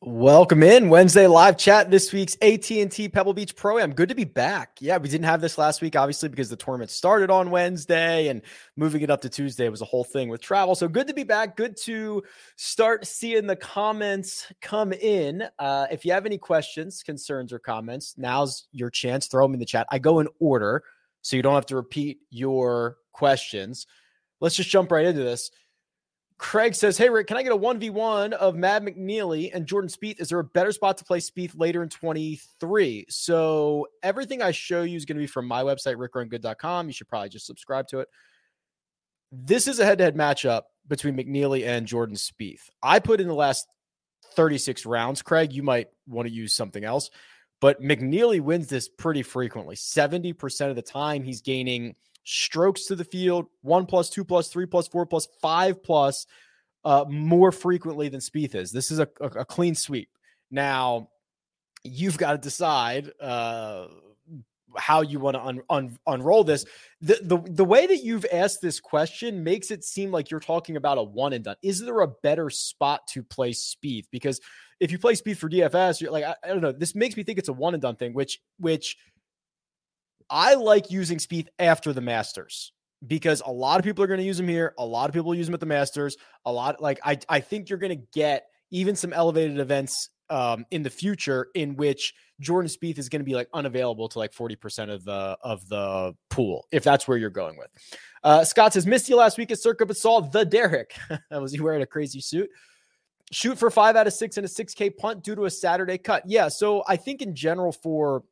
Welcome in Wednesday live chat. This week's AT&T Pebble Beach Pro-Am. Good to be back. Yeah, we didn't have this last week, obviously, because the tournament started on Wednesday and moving it up to Tuesday was a whole thing with travel. So good to be back. Good to start seeing the comments come in. If you have any questions, concerns, or comments, now's your chance. Throw them in the chat. I go in order so you don't have to repeat your questions. Let's just jump right into this. Craig says, hey, Rick, can I get a 1v1 of Mad McNealy and Jordan Spieth? Is there a better spot to play Spieth later in 23? So everything I show you is going to be from my website, RickRungood.com. You should probably just subscribe to it. This is a head-to-head matchup between McNealy and Jordan Spieth. I put in the last 36 rounds, Craig. You might want to use something else. But McNealy wins this pretty frequently. 70% of the time, he's gaining strokes to the field, 1+, 2+, 3+, 4+, 5+, more frequently than Spieth is. This is a clean sweep. Now, you've got to decide how you want to unroll this. The way that you've asked this question makes it seem like you're talking about a one and done. Is there a better spot to play Spieth? Because if you play Spieth for DFS, you're like, I don't know. This makes me think it's a one and done thing, which I like using Spieth after the Masters because a lot of people are going to use him here. A lot of people use him at the Masters. A lot, like I think you're going to get even some elevated events in the future in which Jordan Spieth is going to be like unavailable to like 40% of the pool if that's where you're going with. Scott says, missed you last week at Circa, but saw the Derrick. Was he wearing a crazy suit? Shoot for 5 out of 6 and a 6K punt due to a Saturday cut. Yeah, so I think in general for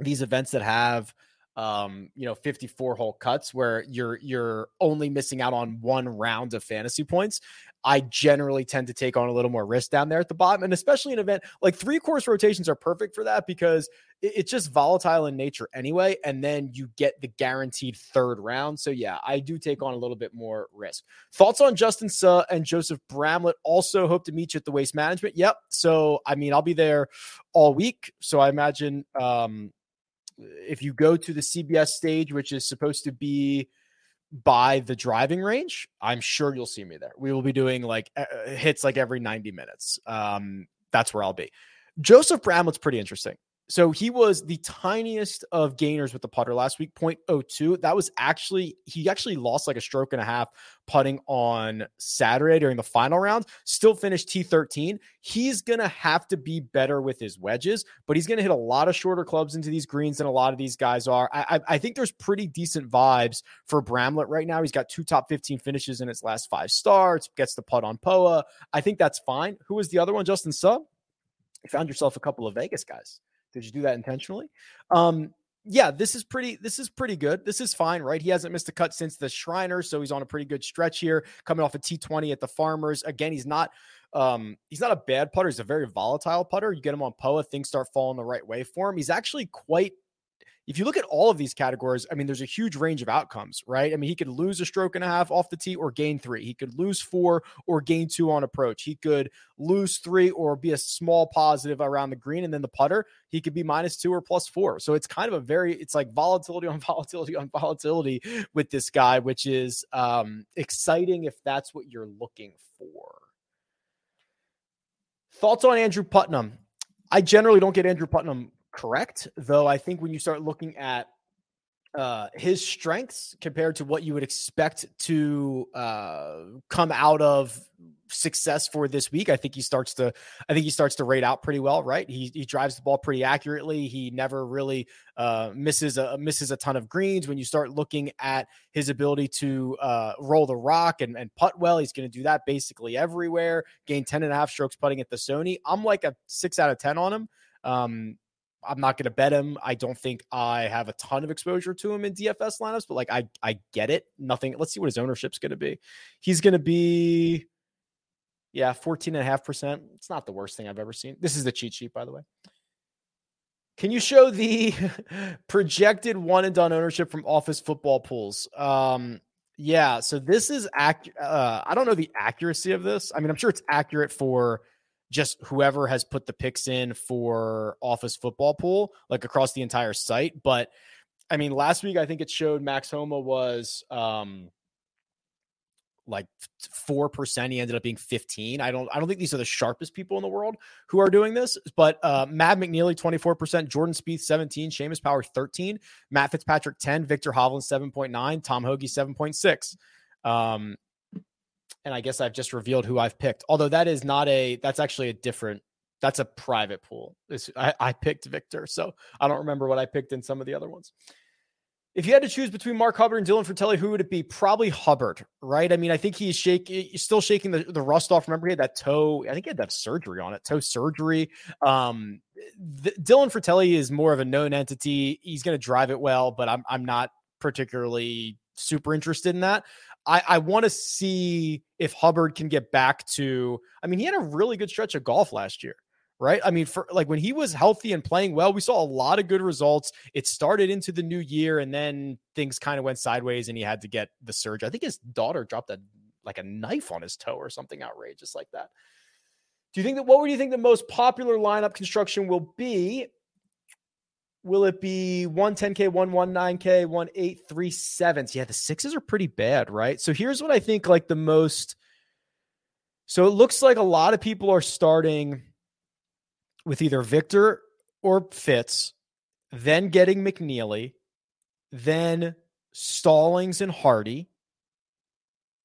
these events that have 54-hole cuts where you're only missing out on one round of fantasy points, I generally tend to take on a little more risk down there at the bottom. And especially an event like three-course rotations are perfect for that because it's just volatile in nature anyway. And then you get the guaranteed third round. So yeah, I do take on a little bit more risk. Thoughts on Justin Suh and Joseph Bramlett? Also hope to meet you at the Waste Management. Yep. So, I mean, I'll be there all week. So I imagine, if you go to the CBS stage, which is supposed to be by the driving range, I'm sure you'll see me there. We will be doing like hits like every 90 minutes. That's where I'll be. Joseph Bramlett's pretty interesting. So he was the tiniest of gainers with the putter last week, 0.02. That was he actually lost like a stroke and a half putting on Saturday during the final round, still finished T13. He's going to have to be better with his wedges, but he's going to hit a lot of shorter clubs into these greens than a lot of these guys are. I think there's pretty decent vibes for Bramlett right now. He's got 2 top 15 finishes in his last 5 starts, gets the putt on POA. I think that's fine. Who was the other one? Justin Suh? You found yourself a couple of Vegas guys. Did you do that intentionally? Yeah, this is pretty good. This is fine, right? He hasn't missed a cut since the Shriners, so he's on a pretty good stretch here, coming off a T20 at the Farmers. Again, he's not a bad putter. He's a very volatile putter. You get him on POA, things start falling the right way for him. He's actually quite, if you look at all of these categories, I mean, there's a huge range of outcomes, right? I mean, he could lose a stroke and a half off the tee or gain 3. He could lose 4 or gain 2 on approach. He could lose 3 or be a small positive around the green. And then the putter, he could be -2 or +4. So it's kind of it's like volatility on volatility on volatility with this guy, which is exciting if that's what you're looking for. Thoughts on Andrew Putnam? I generally don't get Andrew Putnam correct, though I think when you start looking at his strengths compared to what you would expect to come out of success for this week, I think he starts to rate out pretty well, right? He drives the ball pretty accurately. He never really misses a ton of greens. When you start looking at his ability to roll the rock and putt well, he's going to do that basically everywhere. Gain 10.5 strokes putting at the Sony. I'm like a 6 out of 10 on him. I'm not going to bet him. I don't think I have a ton of exposure to him in DFS lineups, but like I get it. Nothing. Let's see what his ownership's going to be. He's going to be, 14.5%. It's not the worst thing I've ever seen. This is the cheat sheet, by the way. Can you show the projected one and done ownership from office football pools? Yeah. So this is I don't know the accuracy of this. I mean, I'm sure it's accurate for just whoever has put the picks in for office football pool, like across the entire site. But I mean, last week, I think it showed Max Homa was like 4%. He ended up being 15. I don't think these are the sharpest people in the world who are doing this, but Matt McNealy, 24%, Jordan Spieth, 17, Seamus Power, 13, Matt Fitzpatrick, 10, Victor Hovland, 7.9, Tom Hoge, 7.6. And I guess I've just revealed who I've picked. Although that is not a, that's actually a different, that's a private pool. I picked Victor, so I don't remember what I picked in some of the other ones. If you had to choose between Mark Hubbard and Dylan Fratelli, who would it be? Probably Hubbard, right? I mean, I think he's still shaking the rust off. Remember, he had that toe. I think he had that surgery on it, toe surgery. Dylan Fratelli is more of a known entity. He's going to drive it well, but I'm not particularly super interested in that. I want to see if Hubbard can get back to, I mean, he had a really good stretch of golf last year, right? I mean, for like when he was healthy and playing well, we saw a lot of good results. It started into the new year and then things kind of went sideways and he had to get the surgery. I think his daughter dropped a knife on his toe or something outrageous like that. What would you think the most popular lineup construction will be? Will it be 110K, 119K, 1837s? Yeah, the sixes are pretty bad, right? So here's what I think like the most. So it looks like a lot of people are starting with either Victor or Fitz, then getting McNealy, then Stallings and Hardy,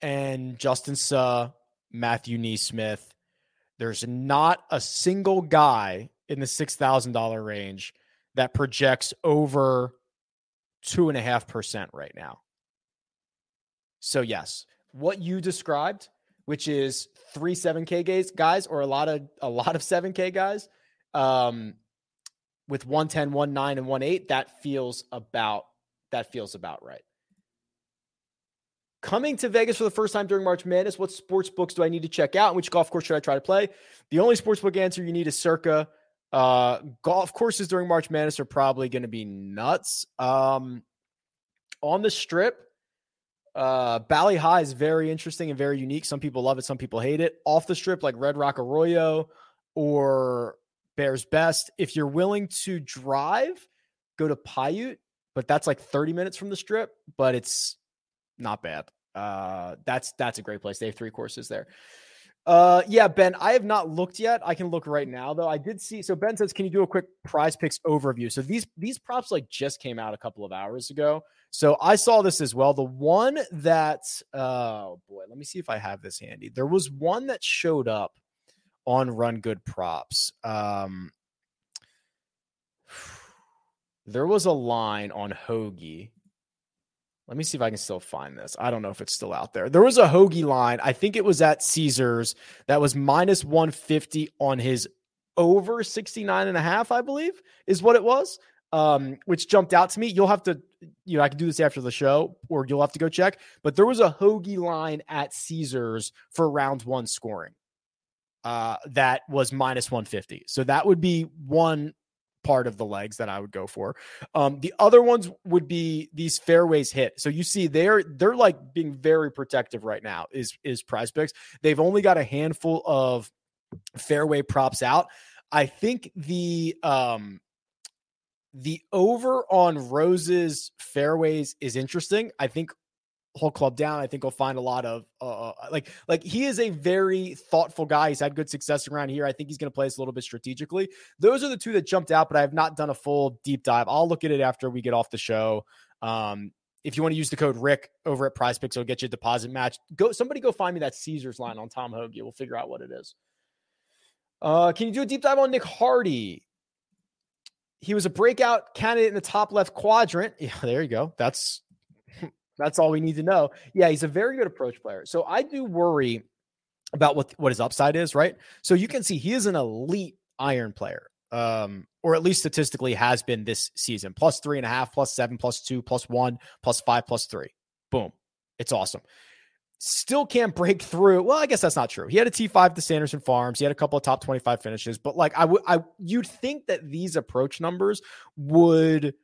and Justin Suh, Matthew Neesmith. There's not a single guy in the $6,000 range that projects over 2.5% right now. So yes, what you described, which is 3 7K guys, or a lot of 7K guys, with 110, 19, and 18, that feels about right. Coming to Vegas for the first time during March Madness, what sports books do I need to check out? And which golf course should I try to play? The only sports book answer you need is Circa. Golf courses during March Madness are probably going to be nuts. On the Strip, Bally High is very interesting and very unique. Some people love it, some people hate it. Off the Strip, like Red Rock Arroyo or Bears Best. If you're willing to drive, go to Paiute, but that's like 30 minutes from the Strip, but it's not bad. That's a great place. They have 3 courses there. Yeah, Ben, I have not looked yet. I can look right now though. I did see, so Ben says, can you do a quick Prize Picks overview? So these props like just came out a couple of hours ago. So I saw this as well. The one that, oh boy, let me see if I have this handy. There was one that showed up on Run Good Props. There was a line on Hoagie. Let me see if I can still find this. I don't know if it's still out there. There was a Hoagie line. I think it was at Caesars. That was minus 150 on his over 69.5, I believe, is what it was, which jumped out to me. You'll have to, you know, I can do this after the show, or you'll have to go check. But there was a Hoagie line at Caesars for round one scoring that was minus 150. So that would be one part of the legs that I would go for. The other ones would be these fairways hit. So you see they're like being very protective right now is Prize Picks. They've only got a handful of fairway props out. I think the over on Rose's fairways is interesting. I think whole club down, I think he'll find a lot of like he is a very thoughtful guy. He's had good success around here. I think he's going to play this a little bit strategically. Those are the two that jumped out, but I have not done a full deep dive. I'll look at it after we get off the show. If you want to use the code Rick over at Prize Picks, it'll get you a deposit match. Somebody go find me that Caesars line on Tom Hoge. We'll figure out what it is. Can you do a deep dive on Nick Hardy? He was a breakout candidate in the top left quadrant. Yeah, there you go. That's all we need to know. Yeah, he's a very good approach player. So I do worry about what his upside is, right? So you can see he is an elite iron player, or at least statistically has been this season. Plus 3.5, plus 7, plus 2, plus 1, plus 5, plus 3. Boom. It's awesome. Still can't break through. Well, I guess that's not true. He had a T5 to Sanderson Farms. He had a couple of top 25 finishes. But like you'd think that these approach numbers would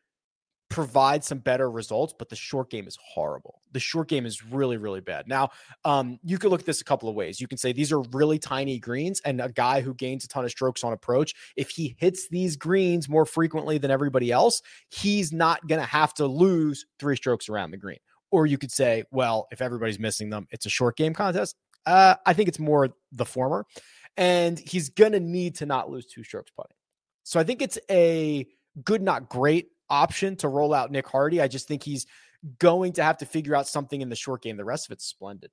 provide some better results, but the short game is horrible. The short game is really, really bad. Now, you could look at this a couple of ways. You can say these are really tiny greens, and a guy who gains a ton of strokes on approach, if he hits these greens more frequently than everybody else, he's not going to have to lose 3 strokes around the green. Or you could say, well, if everybody's missing them, it's a short game contest. I think it's more the former. And he's going to need to not lose two strokes putting. So I think it's a good, not great option to roll out Nick Hardy. I just think he's going to have to figure out something in the short game. The rest of it's splendid.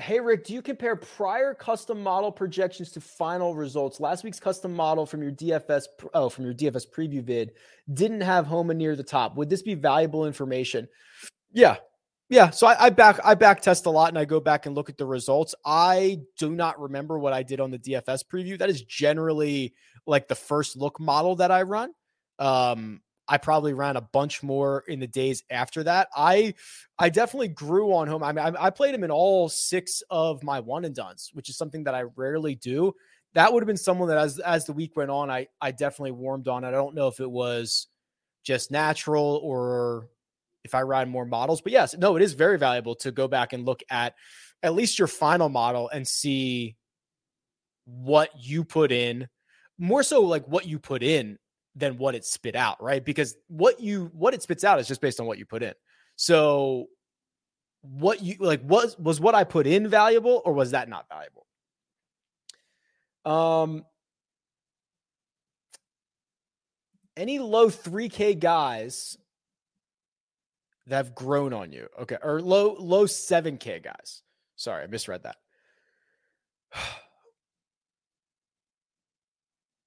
Hey, Rick, do you compare prior custom model projections to final results? Last week's custom model from your DFS preview vid didn't have Homa near the top. Would this be valuable information? Yeah. So I back test a lot and I go back and look at the results. I do not remember what I did on the DFS preview. That is generally like the first look model that I run. I probably ran a bunch more in the days after that. I definitely grew on him. I mean, I played him in all six of my one and dones, which is something that I rarely do. That would have been someone that as the week went on, I definitely warmed on. I don't know if it was just natural or if I ran more models, but yes, no, it is very valuable to go back and look at least your final model and see what you put in, more so like what you put in than what it spit out, right? Because what it spits out is just based on what you put in. So what you like was what I put in valuable, or was that not valuable? Any low 3K guys that have grown on you? Okay. Or low 7K guys. Sorry, I misread that.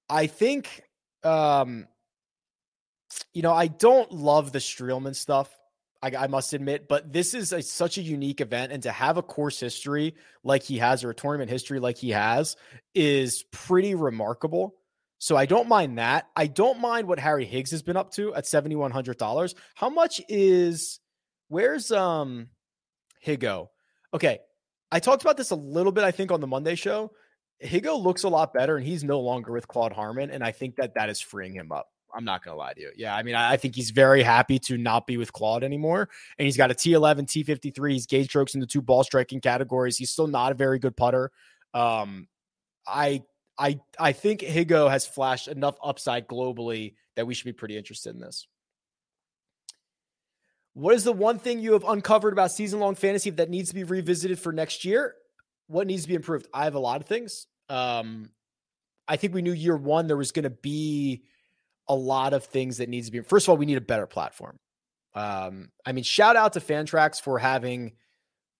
I think I don't love the Streelman stuff. I must admit, but this is such a unique event, and to have a course history like he has, or a tournament history like he has, is pretty remarkable. So I don't mind that. I don't mind what Harry Higgs has been up to at $7,100. How much is, where's Higgo? Okay. I talked about this a little bit, I think, on the Monday show. Higgo looks a lot better, and he's no longer with Claude Harmon, and I think that is freeing him up. I'm not going to lie to you. Yeah, I mean, I think he's very happy to not be with Claude anymore, and he's got a T11, T53. He's gauge strokes in the two ball striking categories. He's still not a very good putter. I think Higgo has flashed enough upside globally that we should be pretty interested in this. What is the one thing you have uncovered about season-long fantasy that needs to be revisited for next year? What needs to be improved? I have a lot of things. I think we knew year one there was going to be a lot of things that needs to be. First of all, we need a better platform. I mean, shout out to Fantrax for having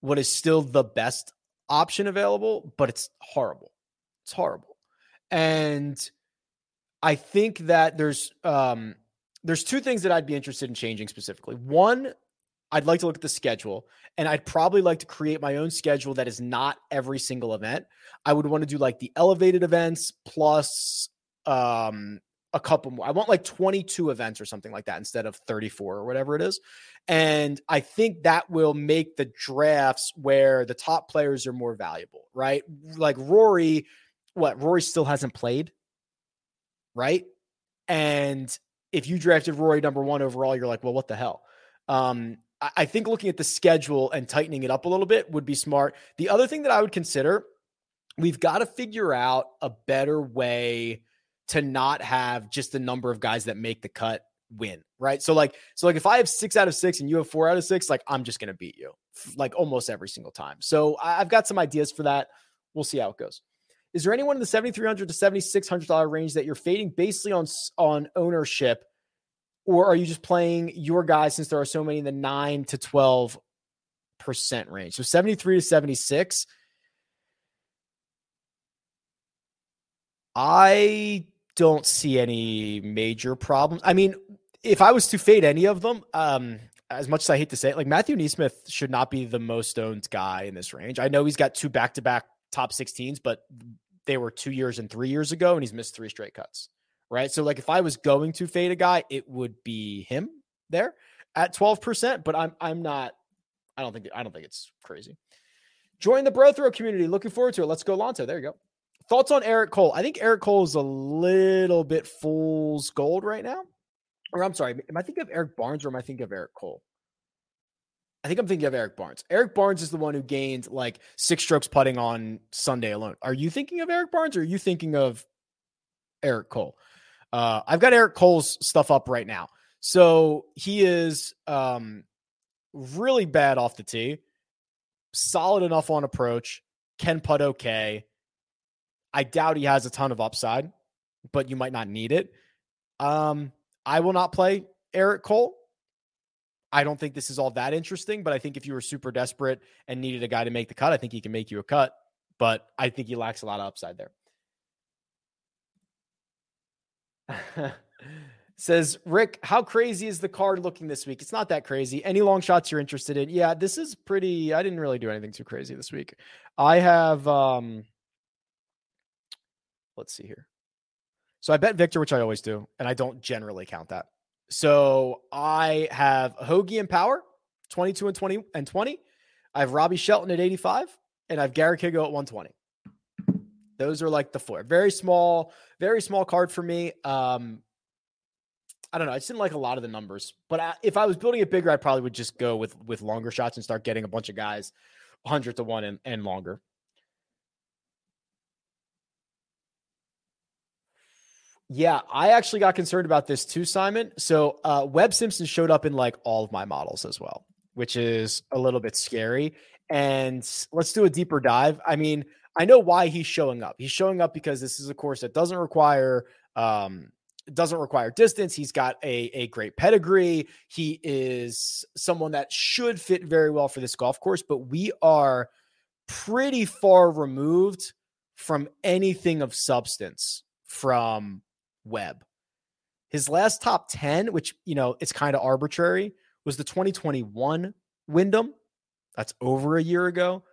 what is still the best option available, but it's horrible. It's horrible. And I think that there's two things that I'd be interested in changing specifically. One, I'd like to look at the schedule, and I'd probably like to create my own schedule that is not every single event. I would want to do like the elevated events plus a couple more. I want like 22 events or something like that instead of 34 or whatever it is. And I think that will make the drafts where the top players are more valuable, right? Like Rory, Rory still hasn't played, right? And if you drafted Rory number one overall, you're like, well, what the hell? I think looking at the schedule and tightening it up a little bit would be smart. The other thing that I would consider, we've got to figure out a better way to not have just the number of guys that make the cut win, right? So like if I have 6 out of 6 and you have 4 out of 6, like I'm just going to beat you like almost every single time. So I've got some ideas for that. We'll see how it goes. Is there anyone in the $7,300 to $7,600 range that you're fading basically on ownership? Or are you just playing your guys since there are so many in the 9 to 12% range? So 73 to 76. I don't see any major problems. I mean, if I was to fade any of them, as much as I hate to say it, like Matthew Neesmith should not be the most owned guy in this range. I know he's got two back-to-back top 16s, but they were 2 years and 3 years ago, and he's missed 3 straight cuts. Right. So like if I was going to fade a guy, it would be him there at 12%, but I don't think it's crazy. Join the Bro Throw community. Looking forward to it. Let's go Lonto. There you go. Thoughts on Eric Cole. I think Eric Cole is a little bit fool's gold right now. Or I'm sorry. Am I thinking of Eric Barnes or am I thinking of Eric Cole? I think I'm thinking of Eric Barnes. Eric Barnes is the one who gained like 6 strokes putting on Sunday alone. Are you thinking of Eric Barnes or are you thinking of Eric Cole? I've got Eric Cole's stuff up right now. So he is really bad off the tee, solid enough on approach, can putt okay. I doubt he has a ton of upside, but you might not need it. I will not play Eric Cole. I don't think this is all that interesting, but I think if you were super desperate and needed a guy to make the cut, I think he can make you a cut, but I think he lacks a lot of upside there. Says, Rick, how crazy is the card looking this week? It's not that crazy. Any long shots you're interested in? Yeah, this is pretty, I didn't really do anything too crazy this week. I have, let's see here. So I bet Victor, which I always do, and I don't generally count that. So I have Hoge and Power, 22 and 20 and 20. I have Robbie Shelton at 85, and I have Garrett Higgo at 120. Those are like the four. Very small card for me. I don't know. I just didn't like a lot of the numbers, but if I was building it bigger, I probably would just go with longer shots and start getting a bunch of guys 100 to 1 and longer. Yeah, I actually got concerned about this too, Simon. So Webb Simpson showed up in like all of my models as well, which is a little bit scary. And let's do a deeper dive. I mean, I know why he's showing up. He's showing up because this is a course that doesn't require distance. He's got a great pedigree. He is someone that should fit very well for this golf course, but we are pretty far removed from anything of substance from Webb. His last top 10, which, you know, it's kind of arbitrary, was the 2021 Wyndham. That's over a year ago.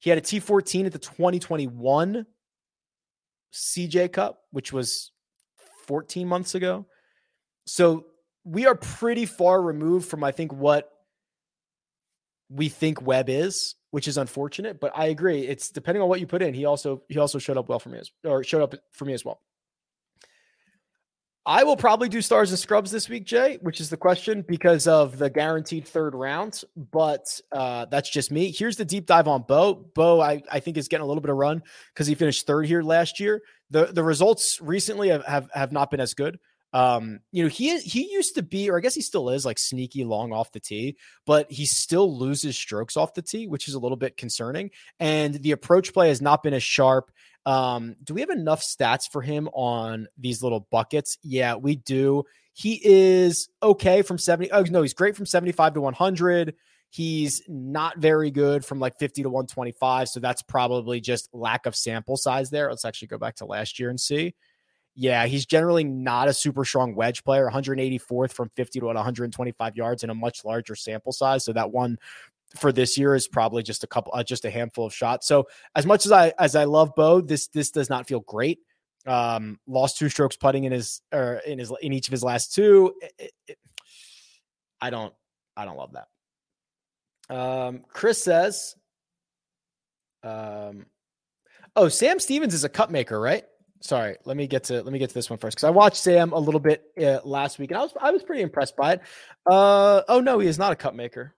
He had a T14 at the 2021 CJ Cup, which was 14 months ago. So we are pretty far removed from, I think, what we think Webb is, which is unfortunate, but I agree. It's depending on what you put in. He also showed up well for me as well. I will probably do stars and scrubs this week, Jay, which is the question because of the guaranteed third round, but that's just me. Here's the deep dive on Bo. Bo, I think, is getting a little bit of run because he finished third here last year. The results recently have not been as good. You know, he used to be, or I guess he still is, like sneaky long off the tee, but he still loses strokes off the tee, which is a little bit concerning. And the approach play has not been as sharp. Do we have enough stats for him on these little buckets? Yeah, we do. He is okay from 70. Oh no, he's great from 75 to 100. He's not very good from like 50 to 125. So that's probably just lack of sample size there. Let's actually go back to last year and see. Yeah, he's generally not a super strong wedge player, 184th from 50 to 125 yards in a much larger sample size. So that one for this year is probably just a handful of shots. So as much as I love Bo, this does not feel great. Lost 2 strokes putting in each of his last two. I don't love that. Chris says, oh, Sam Stevens is a cut maker, right? Sorry, let me get to this one first because I watched Sam a little bit last week and I was pretty impressed by it. Oh no, he is not a cut maker.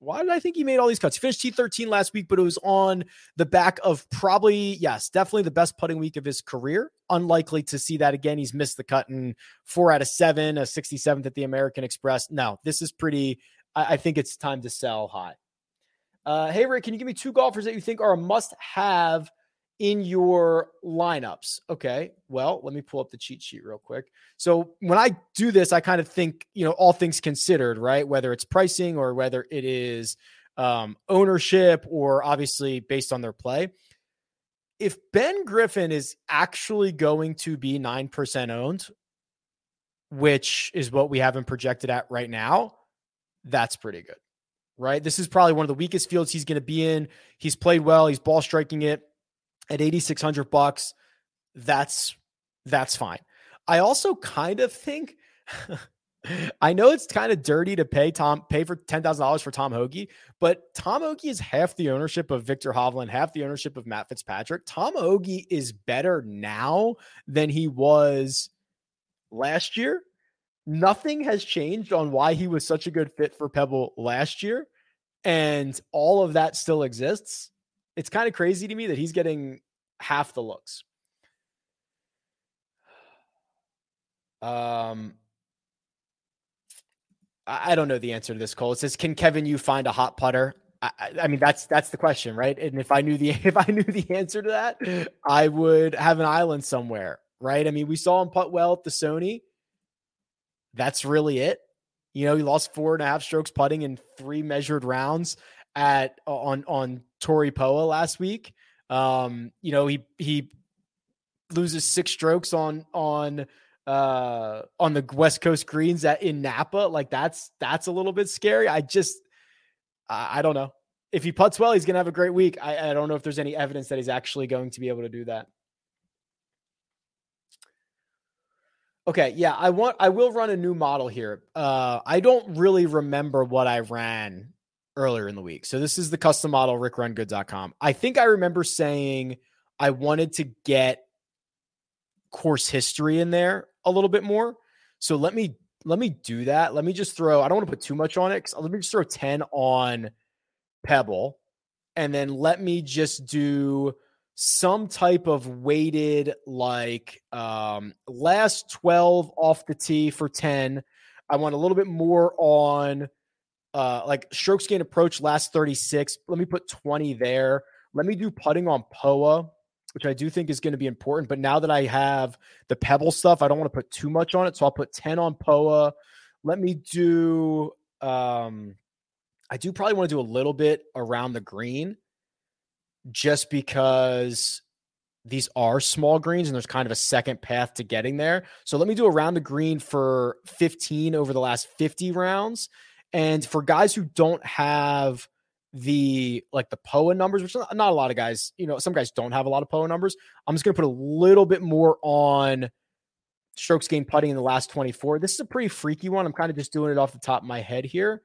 Why did I think he made all these cuts? He finished T13 last week, but it was on the back of probably, yes, definitely the best putting week of his career. Unlikely to see that again. He's missed the cut in 4 out of 7, a 67th at the American Express. No, this is pretty, I think it's time to sell high. Hey, Rick, can you give me 2 golfers that you think are a must-have in your lineups? Okay, well, let me pull up the cheat sheet real quick. So when I do this, I kind of think, you know, all things considered, right? Whether it's pricing or whether it is ownership or obviously based on their play. If Ben Griffin is actually going to be 9% owned, which is what we have him projected at right now, that's pretty good, right? This is probably one of the weakest fields he's going to be in. He's played well. He's ball striking it. At $8,600, that's fine. I also kind of think, I know it's kind of dirty to pay for $10,000 for Tom Hoge, but Tom Hoge is half the ownership of Victor Hovland, half the ownership of Matt Fitzpatrick. Tom Hoge is better now than he was last year. Nothing has changed on why he was such a good fit for Pebble last year, and all of that still exists. It's kind of crazy to me that he's getting half the looks. I don't know the answer to this, Cole. It says, can Kevin Yu find a hot putter? I mean, that's the question, right? And if I knew the answer to that, I would have an island somewhere, right? I mean, we saw him putt well at the Sony. That's really it. You know, he lost 4.5 strokes putting in 3 measured rounds on Torrey Pua last week. You know, he loses 6 strokes on the West Coast greens in Napa. Like that's a little bit scary. I don't know. If he putts well, he's going to have a great week. I don't know if there's any evidence that he's actually going to be able to do that. Okay. Yeah. I will run a new model here. I don't really remember what I ran earlier in the week. So this is the custom model, RickRunGood.com. I think I remember saying I wanted to get course history in there a little bit more. So let me do that. Let me just throw, I don't want to put too much on it. Let me just throw 10 on Pebble. And then let me just do some type of weighted, like last 12 off the tee for 10. I want a little bit more on like strokes gained approach last 36. Let me put 20 there. Let me do putting on POA, which I do think is going to be important. But now that I have the Pebble stuff, I don't want to put too much on it. So I'll put 10 on POA. Let me do, I do probably want to do a little bit around the green just because these are small greens and there's kind of a second path to getting there. So let me do around the green for 15 over the last 50 rounds. And for guys who don't have the POA numbers, which not a lot of guys, you know, some guys don't have a lot of POA numbers. I'm just going to put a little bit more on strokes gained putting in the last 24. This is a pretty freaky one. I'm kind of just doing it off the top of my head here.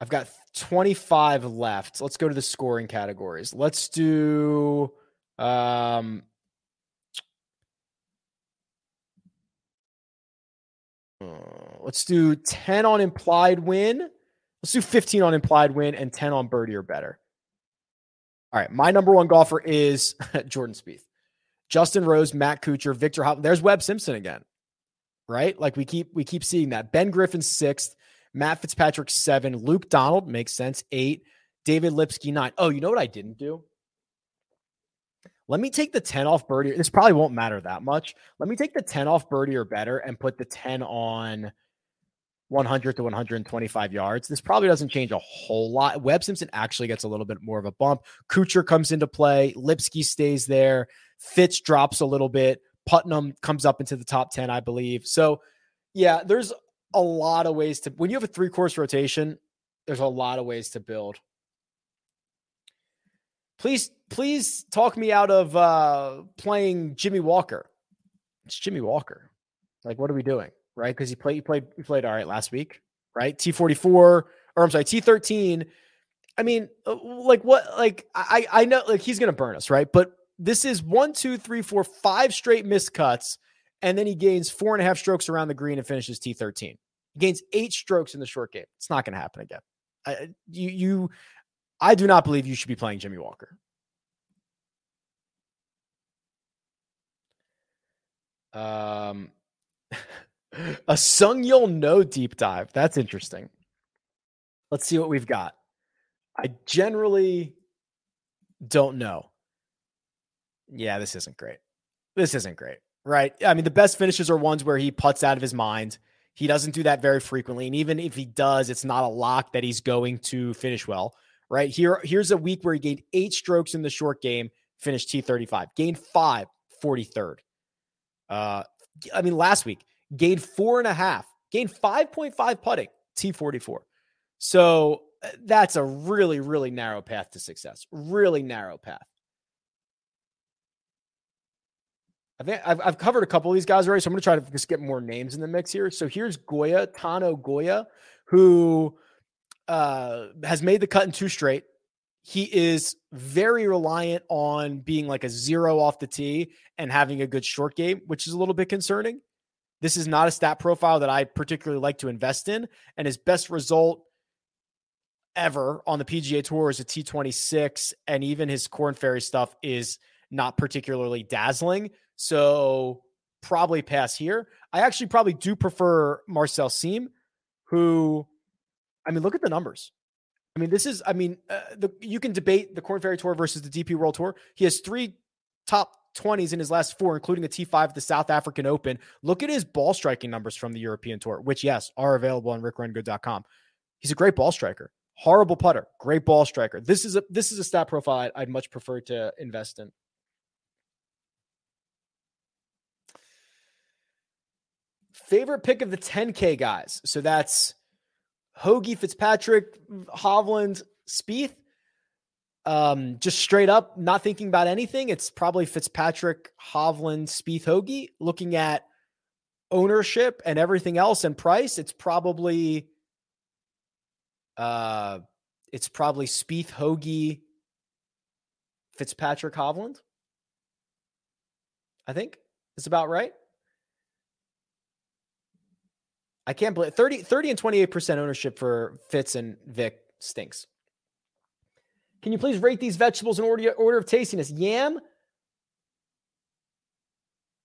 I've got 25 left. Let's go to the scoring categories. Let's do, let's do 10 on implied win. Let's do 15 on implied win and 10 on birdie or better. All right. My number one golfer is Jordan Spieth, Justin Rose, Matt Kuchar, Victor Hovland. There's Webb Simpson again, right? Like we keep seeing that. Ben Griffin 6th, Matt Fitzpatrick 7, Luke Donald makes sense 8, David Lipsky 9. Oh, you know what I didn't do? Let me take the 10 off birdie. This probably won't matter that much. Let me take the 10 off birdie or better and put the 10 on 100 to 125 yards. This probably doesn't change a whole lot. Webb Simpson actually gets a little bit more of a bump. Kuchar comes into play. Lipsky stays there. Fitz drops a little bit. Putnam comes up into the top 10, I believe. So, yeah, there's a lot of ways to – when you have a three-course rotation, there's a lot of ways to build. Please talk me out of playing Jimmy Walker. It's Jimmy Walker. Like, what are we doing, right? Because he played all right last week, right? T44, or I'm sorry, T13. I mean, like what? Like I know, like he's gonna burn us, right? But this is 1, 2, 3, 4, 5 straight missed cuts, and then he gains 4.5 strokes around the green and finishes T13. He gains 8 strokes in the short game. It's not gonna happen again. I do not believe you should be playing Jimmy Walker. A Sung Yul No deep dive. That's interesting. Let's see what we've got. I generally don't know. Yeah, this isn't great. Right? I mean, the best finishes are ones where he putts out of his mind. He doesn't do that very frequently. And even if he does, it's not a lock that he's going to finish well. Right here, here's a week where he gained 8 strokes in the short game, finished T35, gained 5, 43rd. I mean, last week, gained 4.5, gained 5.5 putting, T44. So that's a really, really narrow path to success. Really narrow path. I think I've covered a couple of these guys already, so I'm going to try to just get more names in the mix here. So here's Goya, Tano Goya, who has made the cut in 2 straight. He is very reliant on being like a 0 off the tee and having a good short game, which is a little bit concerning. This is not a stat profile that I particularly like to invest in. And his best result ever on the PGA Tour is a T26, and even his Korn Ferry stuff is not particularly dazzling. So probably pass here. I actually probably do prefer Marcel Seam, who, I mean, look at the numbers. I mean, this is, I mean, you can debate the Korn Ferry Tour versus the DP World Tour. He has three top 20s in his last four, including a T5 at the South African Open. Look at his ball striking numbers from the European Tour, which, yes, are available on RickRungood.com. He's a great ball striker, horrible putter, great ball striker. This is a stat profile I'd much prefer to invest in. Favorite pick of the 10K guys. So that's Hoge, Fitzpatrick, Hovland, Spieth. Just straight up, not thinking about anything. It's probably Fitzpatrick, Hovland, Spieth, Hoge. Looking at ownership and everything else and price, it's probably Spieth, Hoge, Fitzpatrick, Hovland. I think it's about right. I can't believe 30 and 28% ownership for Fitz and Vic stinks. Can you please rate these vegetables in order of tastiness? Yam.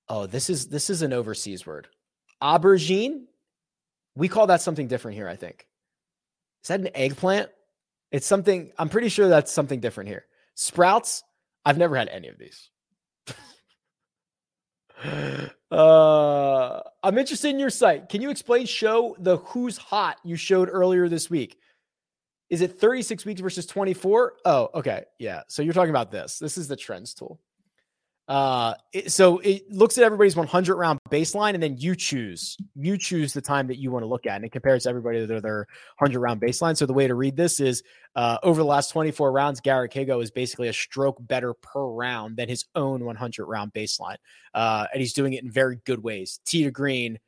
Oh, this is an overseas word. Aubergine. We call that something different here, I think. Is that an eggplant? It's something, I'm pretty sure that's something different here. Sprouts. I've never had any of these. I'm interested in your site. Can you explain the Who's Hot you showed earlier this week? Is it 36 weeks versus 24? Oh, okay. Yeah. So you're talking about this. This is the trends tool. So it looks at everybody's 100 round baseline, and then you choose the time that you want to look at, and it compares everybody to their 100 round baseline. So the way to read this is, over the last 24 rounds, Garrett Higgo is basically a stroke better per round than his own 100 round baseline. And he's doing it in very good ways. Tee to green,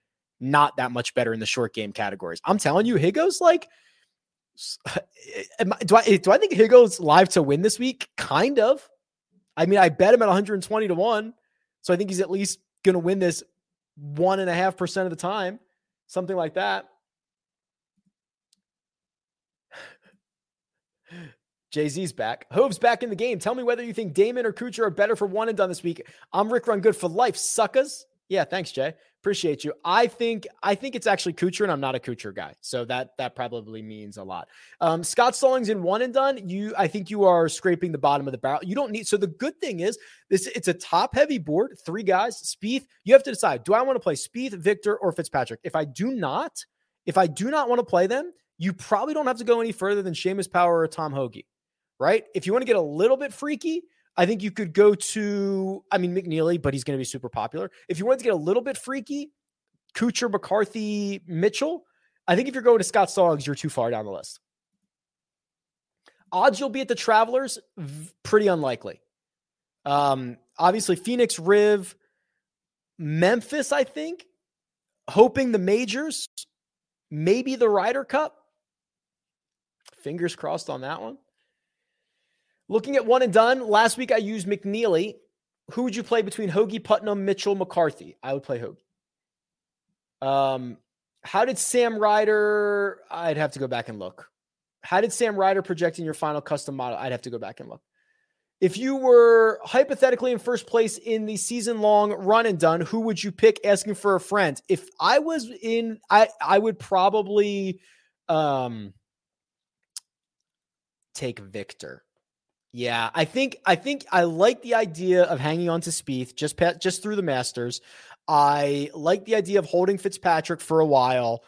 not that much better in the short game categories. I'm telling you, Higgo's like, do I think Higgo's live to win this week? Kind of. I mean, I bet him at 120-1. So I think he's at least going to win this 1.5% of the time, something like that. Jay-Z's back. Hove's back in the game. Tell me whether you think Damon or Kuchar are better for one and done this week. I'm Rick Run Good for life, suckas. Yeah, thanks, Jay. Appreciate you. I think it's actually Kuchar, and I'm not a Kuchar guy. So that probably means a lot. Scott Stallings in one and done. I think you are scraping the bottom of the barrel. You don't need. So the good thing is it's a top heavy board, three guys, Spieth. You have to decide, do I want to play Spieth, Victor, or Fitzpatrick? If I do not want to play them, you probably don't have to go any further than Seamus Power or Tom Hoge, right? If you want to get a little bit freaky, I think you could go to, McNealy, but he's going to be super popular. If you wanted to get a little bit freaky, Kuchar, McCarthy, Mitchell. I think if you're going to Scott Stallings, you're too far down the list. Odds you'll be at the Travelers, pretty unlikely. Obviously, Phoenix, Riv, Memphis, I think. Hoping the majors, maybe the Ryder Cup. Fingers crossed on that one. Looking at one and done, last week I used McNealy. Who would you play between Hoge, Putnam, Mitchell, McCarthy? I would play Hoge. How did Sam Ryder? I'd have to go back and look. How did Sam Ryder project in your final custom model? I'd have to go back and look. If you were hypothetically in first place in the season-long run and done, who would you pick? Asking for a friend. If I was in, I would probably take Victor. Yeah, I think I like the idea of hanging on to Spieth just through the Masters. I like the idea of holding Fitzpatrick for a while.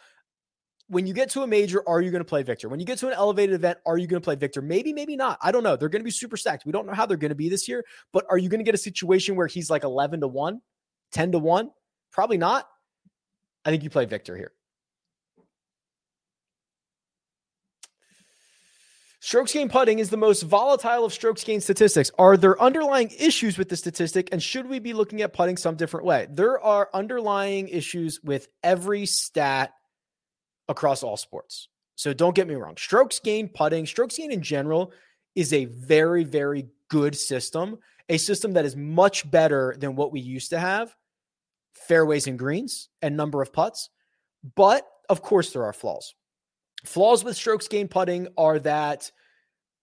When you get to a major, are you going to play Victor? When you get to an elevated event, are you going to play Victor? Maybe, maybe not. I don't know. They're going to be super stacked. We don't know how they're going to be this year, but are you going to get a situation where he's like 11-1, 10-1? Probably not. I think you play Victor here. Strokes gained putting is the most volatile of strokes gained statistics. Are there underlying issues with the statistic, and should we be looking at putting some different way? There are underlying issues with every stat across all sports. So don't get me wrong. Strokes gained putting, strokes gained in general, is a very, very good system, a system that is much better than what we used to have, fairways and greens and number of putts. But of course there are flaws. Flaws with strokes gained putting are that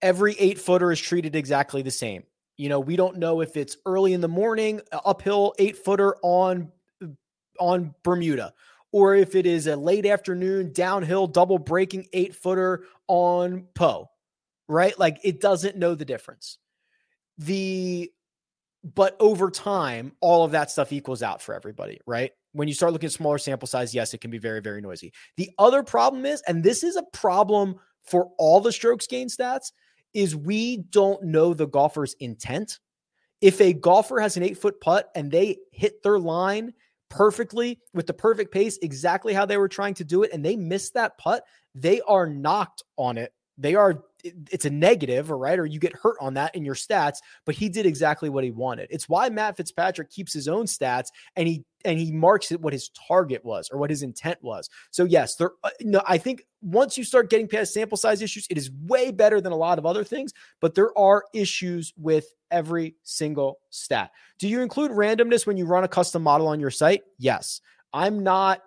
every 8-footer is treated exactly the same. You know, we don't know if it's early in the morning, uphill 8-footer on Bermuda, or if it is a late afternoon downhill double breaking 8-footer on Po, right? Like, it doesn't know the difference. But over time, all of that stuff equals out for everybody, right? When you start looking at smaller sample size, yes, it can be very, very noisy. The other problem is, and this is a problem for all the strokes gain stats, is we don't know the golfer's intent. If a golfer has an 8-foot putt and they hit their line perfectly with the perfect pace, exactly how they were trying to do it, and they miss that putt, they are knocked on it. It's a negative, right? Or you get hurt on that in your stats, but he did exactly what he wanted. It's why Matt Fitzpatrick keeps his own stats and he marks it what his target was or what his intent was. So yes, I think once you start getting past sample size issues, it is way better than a lot of other things, but there are issues with every single stat. Do you include randomness when you run a custom model on your site? Yes. I'm not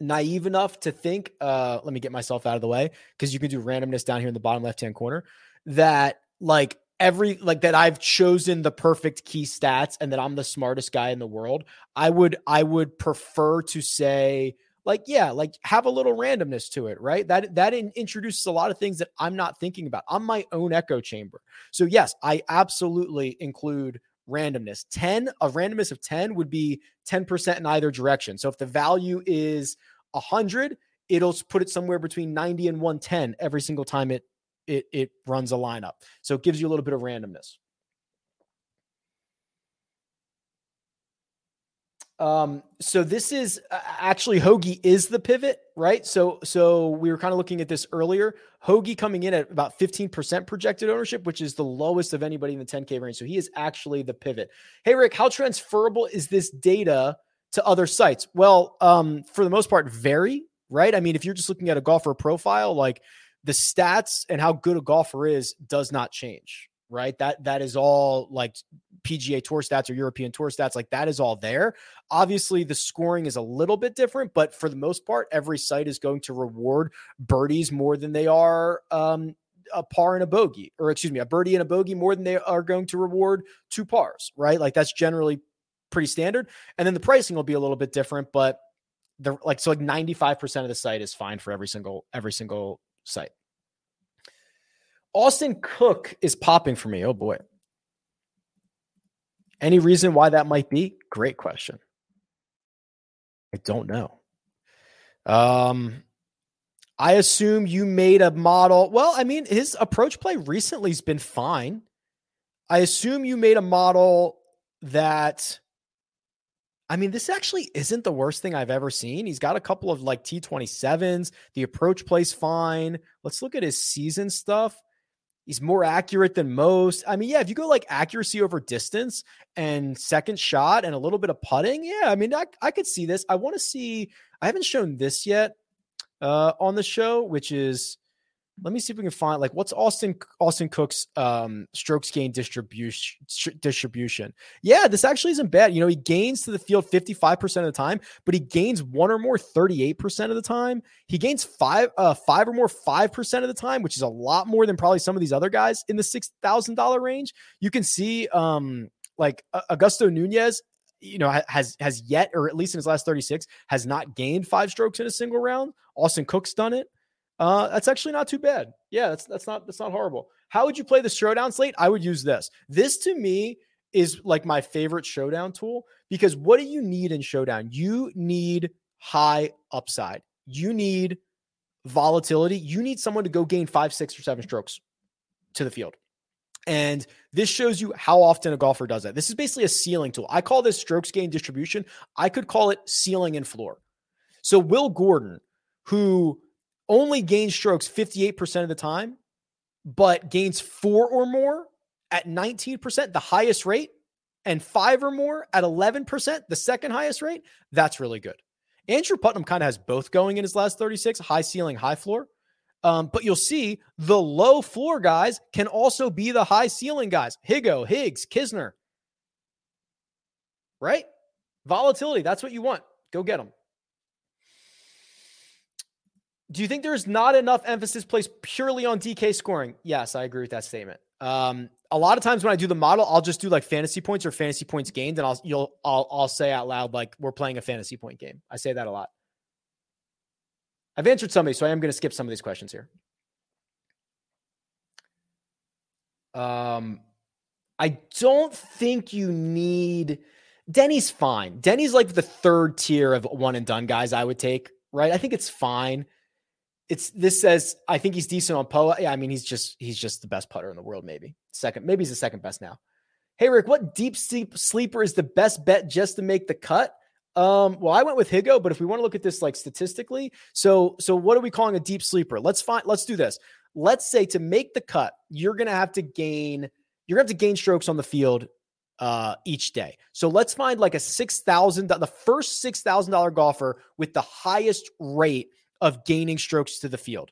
naive enough to think, let me get myself out of the way, because you can do randomness down here in the bottom left-hand corner, that that I've chosen the perfect key stats and that I'm the smartest guy in the world. I would prefer to say, have a little randomness to it, right? That introduces a lot of things that I'm not thinking about. I'm my own echo chamber. So yes, I absolutely include randomness. A randomness of 10 would be 10% in either direction. So if the value is 100, it'll put it somewhere between 90 and 110 every single time it runs a lineup. So it gives you a little bit of randomness. So this is actually Hoagie is the pivot, right? So we were kind of looking at this earlier. Hoagie coming in at about 15% projected ownership, which is the lowest of anybody in the 10K range. So he is actually the pivot. Hey, Rick, how transferable is this data to other sites? Well, for the most part, very, right? I mean, if you're just looking at a golfer profile, like the stats and how good a golfer is does not change, right? That is all like PGA Tour stats or European Tour stats, like that is all there. Obviously, the scoring is a little bit different, but for the most part, every site is going to reward birdies more than they are a birdie and a bogey more than they are going to reward two pars, right? Like that's generally pretty standard. And then the pricing will be a little bit different, but 95% of the site is fine for every single site. Austin Cook is popping for me. Oh boy. Any reason why that might be? Great question. I don't know. I assume you made a model. Well, I mean, his approach play recently has been fine. I assume you made a model that, I mean, this actually isn't the worst thing I've ever seen. He's got a couple of like T27s. The approach play's fine. Let's look at his season stuff. He's more accurate than most. I mean, yeah, if you go like accuracy over distance and second shot and a little bit of putting, yeah, I mean, I could see this. I want to see, I haven't shown this yet on the show, which is, let me see if we can find like what's Austin Cook's strokes gain distribution. Yeah, this actually isn't bad. You know, he gains to the field 55% of the time, but he gains one or more 38% of the time. He gains five or more 5% of the time, which is a lot more than probably some of these other guys in the $6,000 range. You can see like Augusto Nunez, you know, has yet, or at least in his last 36, has not gained 5 strokes in a single round. Austin Cook's done it. That's actually not too bad. Yeah, that's not horrible. How would you play the showdown slate? I would use this. This to me is like my favorite showdown tool, because what do you need in showdown? You need high upside. You need volatility. You need someone to go gain 5, 6, or 7 strokes to the field. And this shows you how often a golfer does that. This is basically a ceiling tool. I call this strokes gain distribution. I could call it ceiling and floor. So Will Gordon, who only gains strokes 58% of the time, but gains 4 or more at 19%, the highest rate, and 5 or more at 11%, the second highest rate. That's really good. Andrew Putnam kind of has both going in his last 36, high ceiling, high floor. But you'll see the low floor guys can also be the high ceiling guys. Higgo, Higgs, Kisner, right? Volatility. That's what you want. Go get them. Do you think there's not enough emphasis placed purely on DK scoring? Yes, I agree with that statement. a lot of times when I do the model, I'll just do like fantasy points or fantasy points gained. And I'll say out loud, like, we're playing a fantasy point game. I say that a lot. I've answered some of these, so I am going to skip some of these questions here. I don't think you need Denny's fine. Denny's like the third tier of one and done guys I would take, right? I think it's fine. This says, I think he's decent on POA. Yeah, I mean, he's just the best putter in the world, maybe. Second, maybe he's the second best now. Hey, Rick, what deep sleeper is the best bet just to make the cut? Well, I went with Higgo, but if we want to look at this like statistically, so what are we calling a deep sleeper? Let's do this. Let's say to make the cut, you're gonna have to gain strokes on the field each day. So let's find like a $6,000, the first $6,000 golfer with the highest rate of gaining strokes to the field.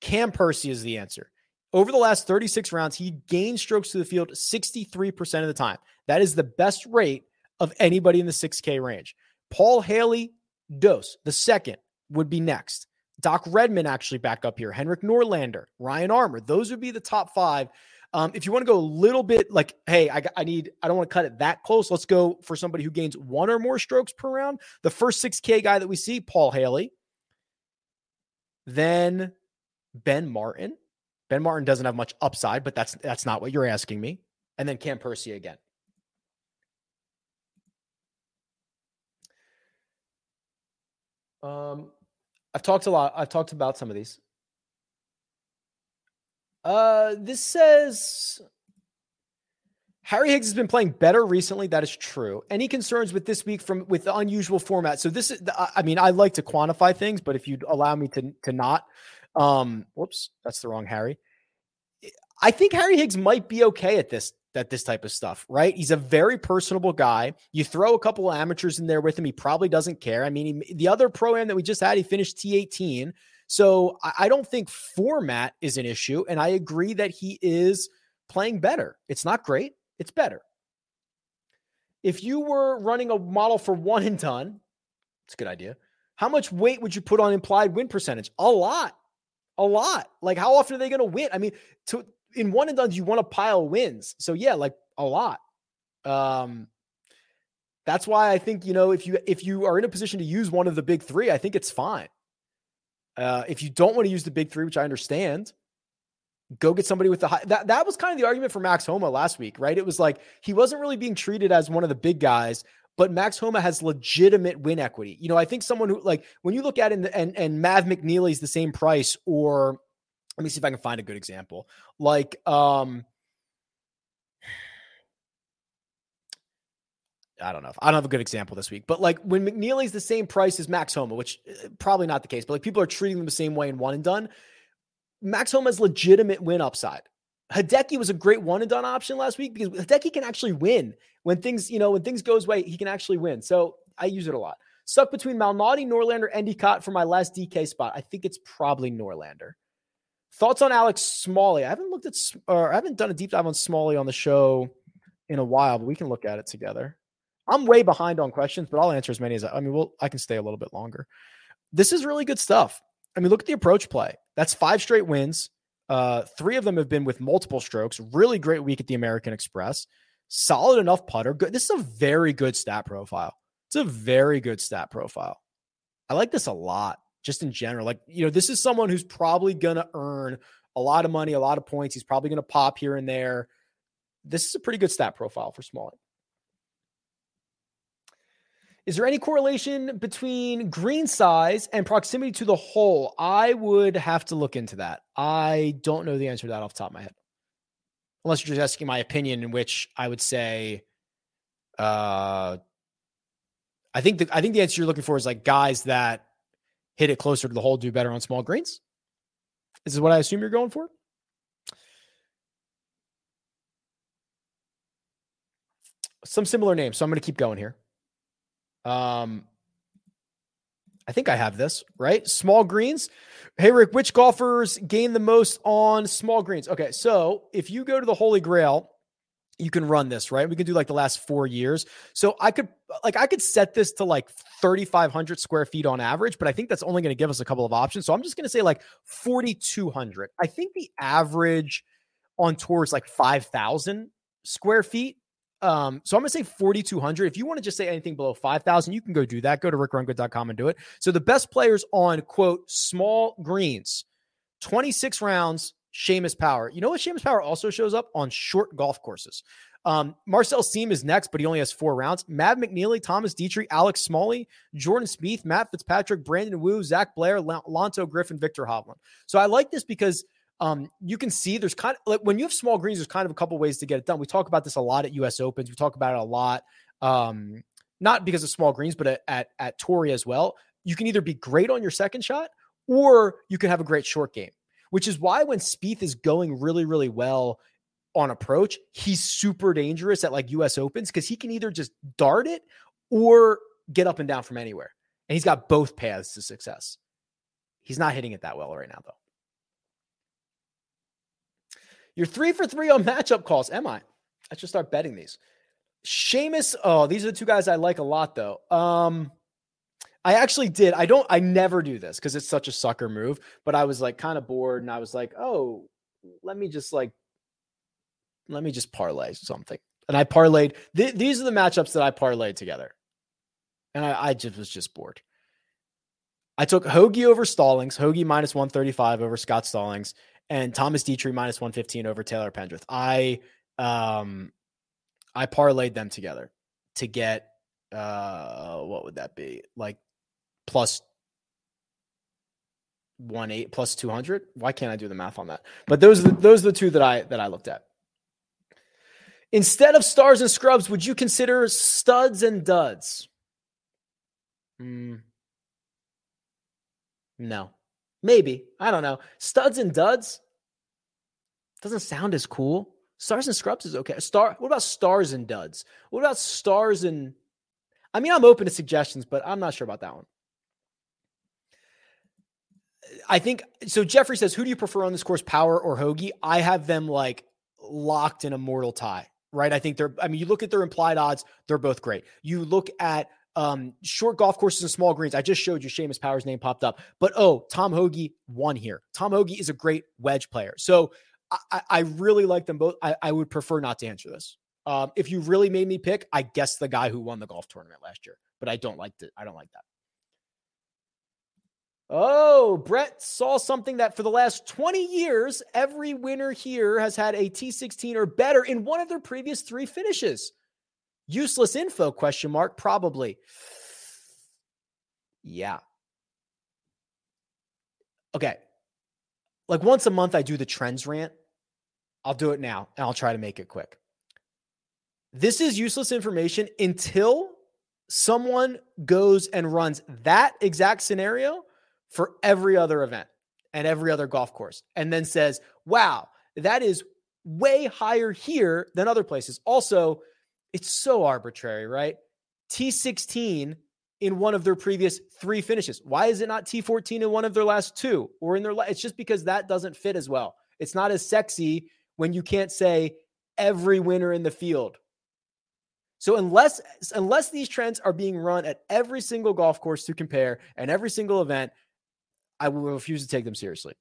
Cam Percy is the answer. Over the last 36 rounds, he gained strokes to the field 63% of the time. That is the best rate of anybody in the 6K range. Paul Haley Dos, the second, would be next. Doc Redman actually back up here. Henrik Norlander, Ryan Armour. Those would be the top five. If you want to go a little bit like, hey, I don't want to cut it that close. Let's go for somebody who gains one or more strokes per round. The first 6K guy that we see, Paul Haley. Then Ben Martin. Ben Martin doesn't have much upside, but that's not what you're asking me. And then Cam Percy again. I've talked about some of these. This says Harry Higgs has been playing better recently. That is true. Any concerns with this week with the unusual format? So this is, I mean, I like to quantify things, but if you'd allow me to not, whoops, that's the wrong Harry. I think Harry Higgs might be okay at this type of stuff, right? He's a very personable guy. You throw a couple of amateurs in there with him, he probably doesn't care. I mean, the other pro-am that we just had, he finished T18. So I don't think format is an issue. And I agree that he is playing better. It's not great. It's better. If you were running a model for one and done, it's a good idea. How much weight would you put on implied win percentage? A lot. Like, how often are they going to win? I mean, in one and done, you want to pile wins. So yeah, like a lot. That's why I think, you know, if you are in a position to use one of the big three, I think it's fine. If you don't want to use the big three, which I understand, go get somebody with the high. That was kind of the argument for Max Homa last week, right? It was like, he wasn't really being treated as one of the big guys, but Max Homa has legitimate win equity. You know, I think someone who, like, when you look at it and Matt McNealy is the same price, or let me see if I can find a good example. Like, I don't know. I don't have a good example this week, but like when McNealy's the same price as Max Homa, which probably not the case, but like people are treating them the same way in one and done. Max Homa's legitimate win upside. Hideki was a great one and done option last week because Hideki can actually win when things go his way, he can actually win. So I use it a lot. Stuck between Malnati, Norlander, Endicott for my last DK spot. I think it's probably Norlander. Thoughts on Alex Smalley? I haven't done a deep dive on Smalley on the show in a while, but we can look at it together. I'm way behind on questions, but I'll answer as many as I can stay a little bit longer. This is really good stuff. I mean, look at the approach play. That's 5 straight wins. Three of them have been with multiple strokes. Really great week at the American Express. Solid enough putter. Good. This is a very good stat profile. I like this a lot, just in general. Like, you know, this is someone who's probably going to earn a lot of money, a lot of points. He's probably going to pop here and there. This is a pretty good stat profile for Smalley. Is there any correlation between green size and proximity to the hole? I would have to look into that. I don't know the answer to that off the top of my head. Unless you're just asking my opinion, in which I would say, I think the answer you're looking for is like guys that hit it closer to the hole do better on small greens. This is what I assume you're going for. Some similar names, so I'm going to keep going here. I think I have this, right? Small greens. Hey, Rick, which golfers gain the most on small greens? Okay, so if you go to the Holy Grail, you can run this, right? We can do like the last 4 years. So I could set this to like 3,500 square feet on average, but I think that's only going to give us a couple of options. So I'm just going to say like 4,200. I think the average on tour is like 5,000 square feet. So I'm going to say 4,200. If you want to just say anything below 5,000, you can go do that. Go to RickRungood.com and do it. So the best players on, quote, small greens, 26 rounds, Seamus Power. You know what? Seamus Power also shows up on short golf courses. Marcel Seam is next, but he only has 4 rounds. Mad McNealy, Thomas Dietrich, Alex Smalley, Jordan Spieth, Matt Fitzpatrick, Brandon Wu, Zach Blair, Lonto, Griffin, Victor Hovland. So I like this because you can see there's kind of like when you have small greens, there's kind of a couple ways to get it done. We talk about this a lot at US Opens. We talk about it a lot, not because of small greens, but at Torrey as well. You can either be great on your second shot or you can have a great short game, which is why when Spieth is going really, really well on approach, he's super dangerous at like US Opens because he can either just dart it or get up and down from anywhere. And he's got both paths to success. He's not hitting it that well right now, though. You're 3 for 3 on matchup calls. Am I? I should start betting these. Seamus. Oh, these are the two guys I like a lot though. I actually did. I never do this because it's such a sucker move, but I was like kind of bored and I was like, oh, let me just parlay something. And I parlayed. These are the matchups that I parlayed together. And I was just bored. I took Hoge over Stallings, Hoge minus 135 over Scott Stallings, and Thomas Dietrich minus 115 over Taylor Pendrith. I parlayed them together to get, what would that be? Like plus 180, plus 200. Why can't I do the math on that? But those are the two that I looked at. Instead of stars and scrubs, would you consider studs and duds? No. Maybe. I don't know. Studs and duds doesn't sound as cool. Stars and scrubs is okay. What about stars and duds? What about stars and... I mean, I'm open to suggestions, but I'm not sure about that one. I think... So Jeffrey says, who do you prefer on this course, Power or Hoge? I have them like locked in a mortal tie, right? I think they're... I mean, you look at their implied odds, they're both great. You look at... short golf courses and small greens. I just showed you Seamus Power's name popped up, but Tom Hoge won here. Tom Hoge is a great wedge player. So I really like them both. I would prefer not to answer this. If you really made me pick, I guess the guy who won the golf tournament last year, but I don't like it. I don't like that. Oh, Brett saw something that for the last 20 years, every winner here has had a T16 or better in one of their previous 3 finishes. Useless info, ? Probably. Yeah. Okay. Like once a month, I do the trends rant. I'll do it now and I'll try to make it quick. This is useless information until someone goes and runs that exact scenario for every other event and every other golf course and then says, wow, that is way higher here than other places. Also, it's so arbitrary, right? T16 in one of their previous 3 finishes. Why is it not T14 in one of their last 2 or in their last? It's just because that doesn't fit as well. It's not as sexy when you can't say every winner in the field. So unless these trends are being run at every single golf course to compare and every single event, I will refuse to take them seriously.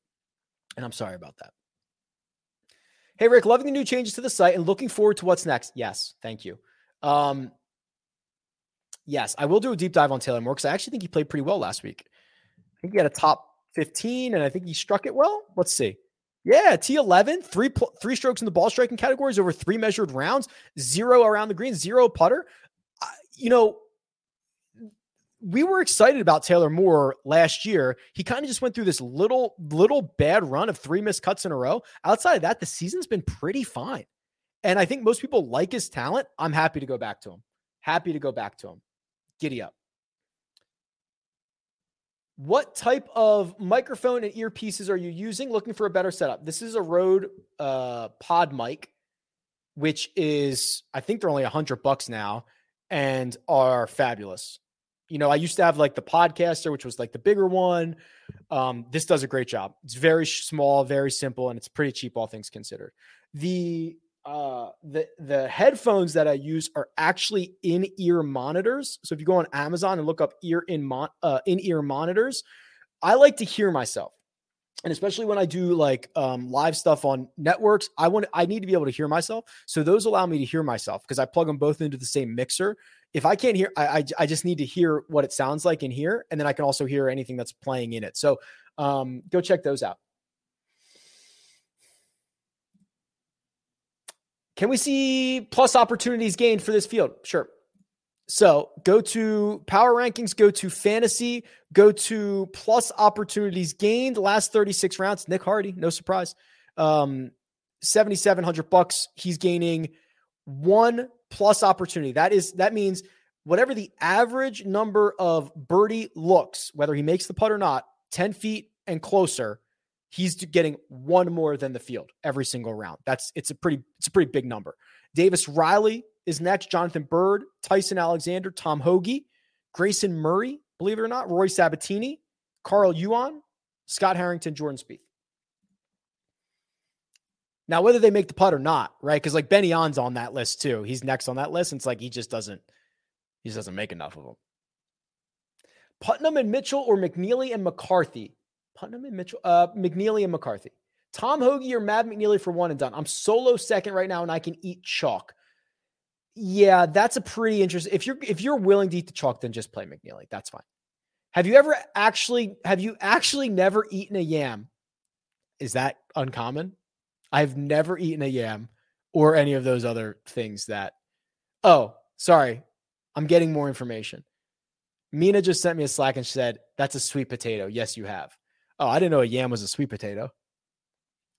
And I'm sorry about that. Hey, Rick, loving the new changes to the site and looking forward to what's next. Yes, thank you. Yes, I will do a deep dive on Taylor Moore because I actually think he played pretty well last week. I think he had a top 15, and I think he struck it well. Let's see. Yeah, T11, three strokes in the ball striking categories over 3 measured rounds, 0 around the green, 0 putter. We were excited about Taylor Moore last year. He kind of just went through this little bad run of 3 missed cuts in a row. Outside of that, the season's been pretty fine. And I think most people like his talent. I'm happy to go back to him. Giddy up. What type of microphone and earpieces are you using? Looking for a better setup. This is a Rode pod mic, which is, I think they're only $100 now and are fabulous. I used to have like the Podcaster, which was like the bigger one. This does a great job. It's very small, very simple, and it's pretty cheap, all things considered. The headphones that I use are actually in-ear monitors. So if you go on Amazon and look up in-ear monitors, I like to hear myself. And especially when I do like live stuff on networks, I need to be able to hear myself. So those allow me to hear myself because I plug them both into the same mixer. If I can't hear, I just need to hear what it sounds like in here. And then I can also hear anything that's playing in it. So go check those out. Can we see plus opportunities gained for this field? Sure. So go to power rankings, go to fantasy, go to plus opportunities gained. Last 36 rounds, Nick Hardy, no surprise. $7,700. He's gaining one plus opportunity. That means whatever the average number of birdie looks, whether he makes the putt or not, 10 feet and closer, he's getting one more than the field every single round. It's a pretty big number. Davis Riley is next, Jonathan Bird, Tyson Alexander, Tom Hoge, Grayson Murray, believe it or not, Roy Sabatini, Carl Yuan, Scott Harrington, Jordan Spieth. Now, whether they make the putt or not, right? Because like Ben Yon's on that list too. He's next on that list. And it's like he just doesn't make enough of them. Putnam and Mitchell or McNealy and McCarthy. Putnam and Mitchell, McNealy and McCarthy. Tom Hoge or Matt McNealy for one and done. I'm solo second right now and I can eat chalk. Yeah, that's a pretty interesting. If you're willing to eat the chalk, then just play McNealy. That's fine. Have you actually never eaten a yam? Is that uncommon? I've never eaten a yam or any of those other things that. Oh, sorry. I'm getting more information. Mina just sent me a Slack and said, that's a sweet potato. Yes, you have. Oh, I didn't know a yam was a sweet potato.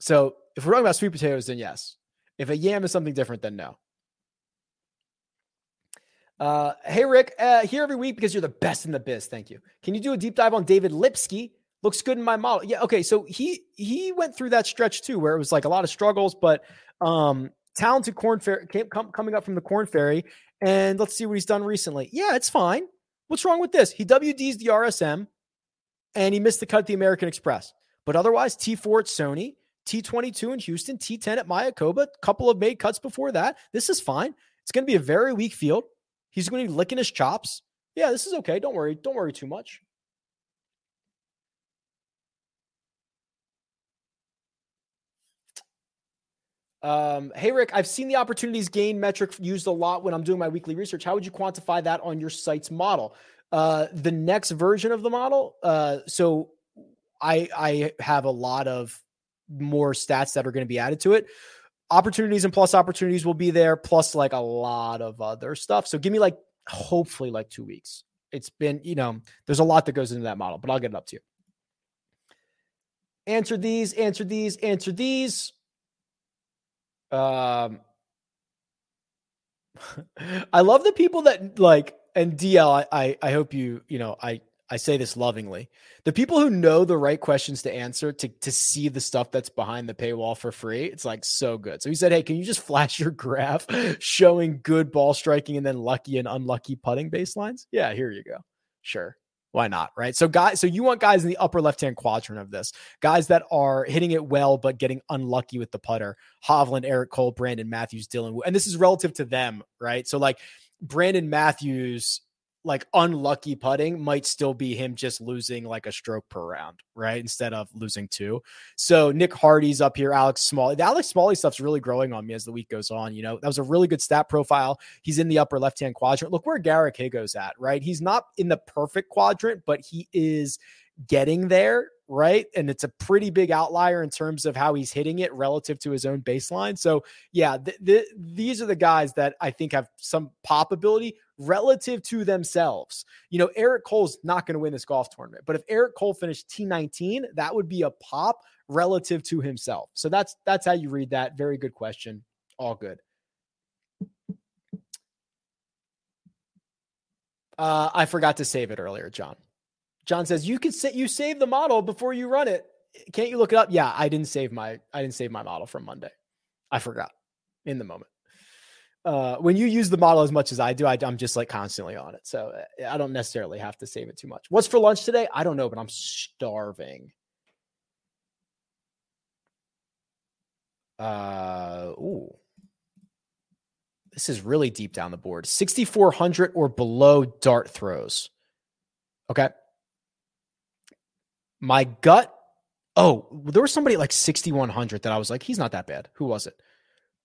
So if we're talking about sweet potatoes, then yes. If a yam is something different, then no. Hey, Rick, here every week because you're the best in the biz. Thank you. Can you do a deep dive on David Lipsky? Looks good in my model. Yeah. Okay. So he went through that stretch too, where it was like a lot of struggles, but talented Korn Ferry coming up from the Korn Ferry. And let's see what he's done recently. Yeah, it's fine. What's wrong with this? He WDs the RSM and he missed the cut at the American Express, but otherwise T4 at Sony, T22 in Houston, T10 at Mayakoba, a couple of made cuts before that. This is fine. It's going to be a very weak field. He's going to be licking his chops. Yeah, this is okay. Don't worry. Don't worry too much. Hey, Rick, I've seen the opportunities gain metric used a lot when I'm doing my weekly research. How would you quantify that on your site's model? The next version of the model. So I have a lot of more stats that are going to be added to it. Opportunities and plus opportunities will be there, plus like a lot of other stuff. So give me like, hopefully like 2 weeks. It's been, there's a lot that goes into that model, but I'll get it up to you. Answer these. I love the people that like, and DL, I hope I say this lovingly. The people who know the right questions to answer to see the stuff that's behind the paywall for free, it's like so good. So he said, hey, can you just flash your graph showing good ball striking and then lucky and unlucky putting baselines? Yeah, here you go. Sure. Why not? Right. So you want guys in the upper left-hand quadrant of this, guys that are hitting it well, but getting unlucky with the putter. Hovland, Eric Cole, Brandon Matthews, Dylan Wu. And this is relative to them, right? So like Brandon Matthews, like unlucky putting might still be him just losing like a stroke per round, right? Instead of losing two. So Nick Hardy's up here, Alex Smalley. The Alex Smalley stuff's really growing on me as the week goes on. That was a really good stat profile. He's in the upper left-hand quadrant. Look where Garrett Higgo's at, right? He's not in the perfect quadrant, but he is getting there, right? And it's a pretty big outlier in terms of how he's hitting it relative to his own baseline. So yeah, these are the guys that I think have some pop ability relative to themselves. Eric Cole's not going to win this golf tournament, but if Eric Cole finished T19, that would be a pop relative to himself. So that's how you read that. Very good question. All good. I forgot to save it earlier, John. John says, you save the model before you run it. Can't you look it up? Yeah, I didn't save my model from Monday. I forgot in the moment. When you use the model as much as I do, I'm just like constantly on it. So I don't necessarily have to save it too much. What's for lunch today? I don't know, but I'm starving. Ooh. This is really deep down the board. 6,400 or below dart throws. Okay. My gut Oh, there was somebody at like 6,100 that I was like, he's not that bad. Who was it?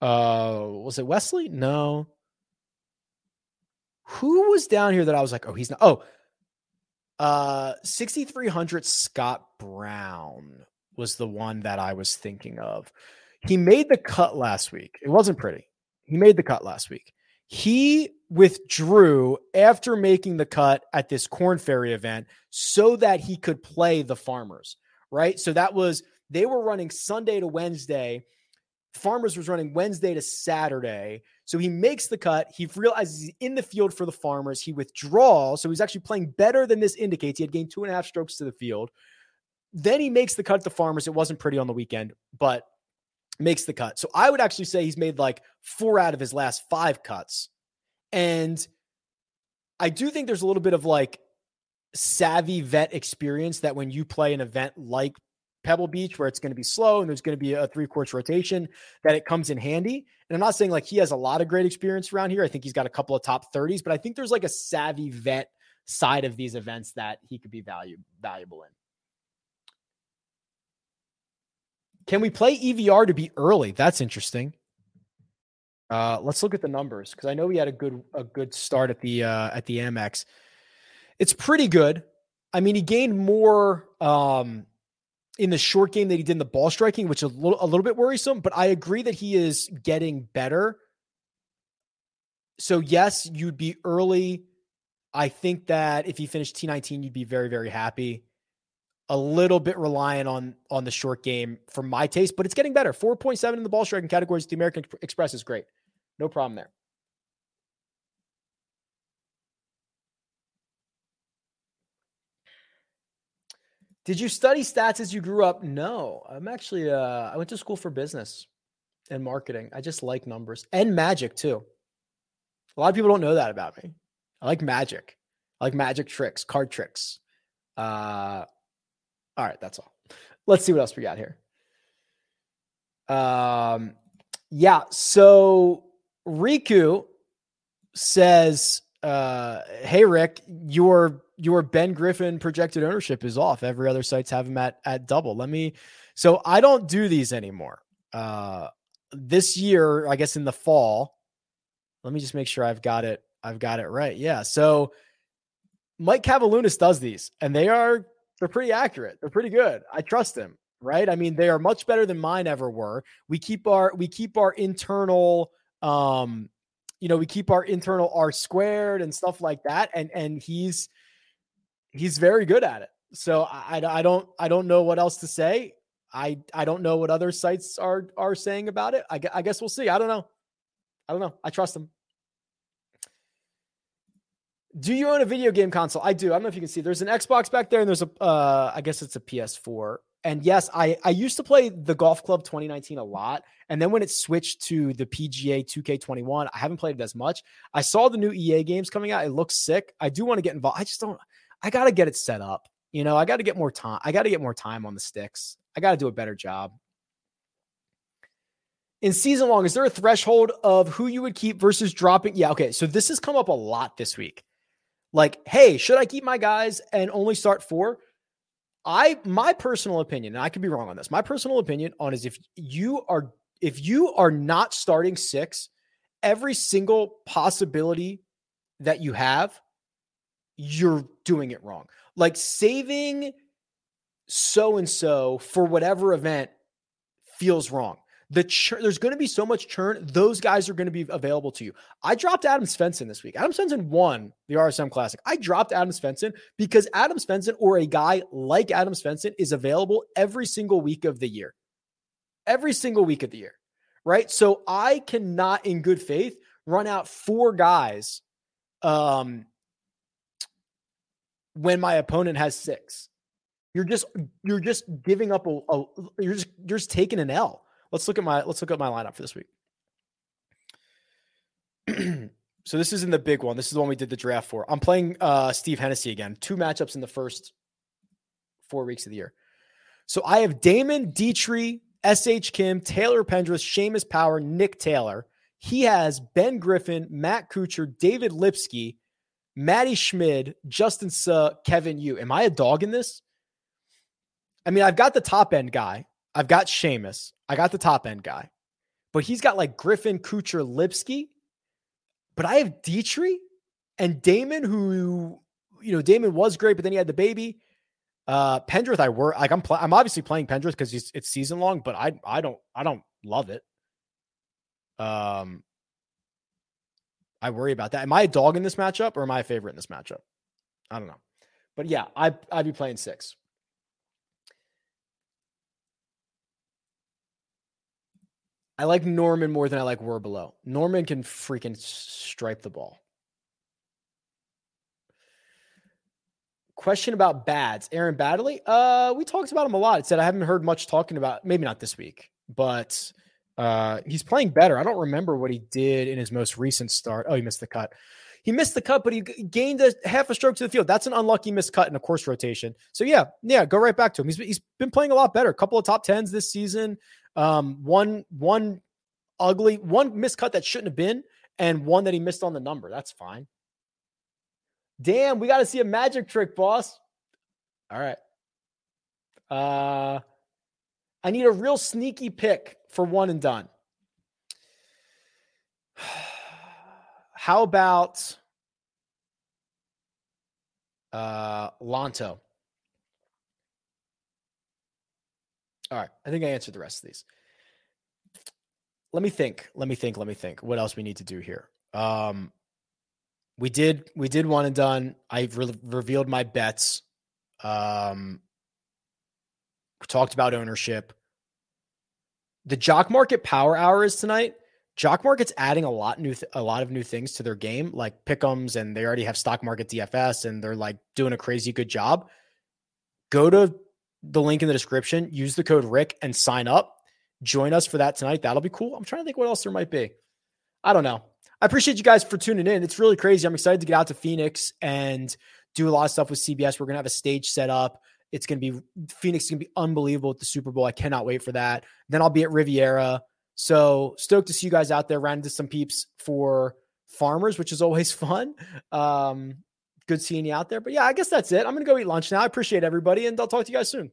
Was it Wesley? No. Who was down here that I was like, oh, he's not. Oh, 6,300 Scott Brown was the one that I was thinking of. He made the cut last week. It wasn't pretty. He made the cut last week. He withdrew after making the cut at this Korn Ferry event so that he could play the Farmers, right? So that was, they were running Sunday to Wednesday. Farmers was running Wednesday to Saturday. So he makes the cut. He realizes he's in the field for the Farmers. He withdraws. So he's actually playing better than this indicates. He had gained 2.5 strokes to the field. Then he makes the cut to Farmers. It wasn't pretty on the weekend, but makes the cut. So I would actually say he's made like 4 out of his last 5 cuts. And I do think there's a little bit of like savvy vet experience that when you play an event like Pebble Beach, where it's going to be slow and there's going to be a 3/4 rotation, that it comes in handy. And I'm not saying like he has a lot of great experience around here. I think he's got a couple of top 30s, but I think there's like a savvy vet side of these events that he could be valuable in. Can we play EVR to be early? That's interesting. Let's look at the numbers, because I know he had a good start at the Amex. It's pretty good. I mean, he gained more in the short game than he did in the ball striking, which is a little bit worrisome, but I agree that he is getting better. So yes, you'd be early. I think that if he finished T19, you'd be very, very happy. A little bit reliant on the short game for my taste, but it's getting better. 4.7 in the ball striking categories. The American Express is great. No problem there. Did you study stats as you grew up? No, I'm actually, I went to school for business and marketing. I just like numbers and magic too. A lot of people don't know that about me. I like magic. I like magic tricks, card tricks. All right, that's all. Let's see what else we got here. Yeah, so Riku says, hey, Rick, your Ben Griffin projected ownership is off. Every other site's have him at double. So I don't do these anymore. This year, I guess in the fall, let me just make sure I've got it right. Yeah, so Mike Cavalunas does these, and they're pretty accurate. They're pretty good. I trust them, right? I mean, they are much better than mine ever were. We keep our internal, R squared and stuff like that. And he's very good at it. So I don't know what else to say. I don't know what other sites are saying about it. I guess we'll see. I don't know. I trust them. Do you own a video game console? I do. I don't know if you can see. There's an Xbox back there, and there's I guess it's a PS4. And yes, I used to play the Golf Club 2019 a lot. And then when it switched to the PGA 2K21, I haven't played it as much. I saw the new EA games coming out. It looks sick. I do want to get involved. I got to get it set up. You know, I got to get more time. I got to get more time on the sticks. I got to do a better job. In season long, is there a threshold of who you would keep versus dropping? Yeah, okay. So this has come up a lot this week. Like, hey, should I keep my guys and only start 4? My personal opinion, and I could be wrong on this. My personal opinion on is if you are not starting 6, every single possibility that you have, you're doing it wrong. Like saving so-and-so for whatever event feels wrong. There's going to be so much churn. Those guys are going to be available to you. I dropped Adam Svensson this week. Adam Svensson won the RSM Classic. I dropped Adam Svensson because Adam Svensson or a guy like Adam Svensson is available every single week of the year. Every single week of the year, right? So I cannot in good faith run out 4 guys when my opponent has 6. You're just giving up you're just taking an L. Let's look at my lineup for this week. So this isn't the big one. This is the one we did the draft for. I'm playing Steve Hennessy again. 2 matchups in the first 4 weeks of the year. So I have Damon Dietrich, S.H. Kim, Taylor Pendrith, Seamus Power, Nick Taylor. He has Ben Griffin, Matt Kuchar, David Lipsky, Matty Schmid, Justin Suh, Kevin Yu. Am I a dog in this? I mean, I've got the top end guy. I've got Seamus. I got the top end guy, but he's got like Griffin, Kuchar, Lipsky. But I have Dietrich and Damon, who, you know, Damon was great, but then he had the baby. Pendrith, I'm obviously playing Pendrith because it's season long, but I don't love it. I worry about that. Am I a dog in this matchup or am I a favorite in this matchup? I don't know, but yeah, I'd be playing six. I like Norman more than I like Werbelow. Norman can freaking stripe the ball. Question about Bads. Aaron Baddeley. We talked about him a lot. It said I haven't heard much talking about, maybe not this week, but he's playing better. I don't remember what he did in his most recent start. Oh, he missed the cut. He missed the cut, but he gained half a stroke to the field. That's an unlucky missed cut in a course rotation. So yeah, go right back to him. He's been playing a lot better. A couple of top tens this season. One missed cut that shouldn't have been, and one that he missed on the number. That's fine. Damn, we got to see a magic trick, boss. All right. I need a real sneaky pick for one and done. How about Lonto? All right. I think I answered the rest of these. Let me think. What else we need to do here? We did one and done. I've revealed my bets. Talked about ownership. The Jock Market Power Hour is tonight. Jock Market's adding a lot of new things to their game, like pick'ems, and they already have Stock Market DFS, and they're like doing a crazy good job. Go to the link in the description. Use the code Rick and sign up. Join us for that tonight. That'll be cool. I'm trying to think what else there might be. I don't know. I appreciate you guys for tuning in. It's really crazy. I'm excited to get out to Phoenix and do a lot of stuff with CBS. We're going to have a stage set up. Phoenix is going to be unbelievable at the Super Bowl. I cannot wait for that. Then I'll be at Riviera. So stoked to see you guys out there. Ran into some peeps for Farmers, which is always fun. Good seeing you out there. But yeah, I guess that's it. I'm going to go eat lunch now. I appreciate everybody, and I'll talk to you guys soon.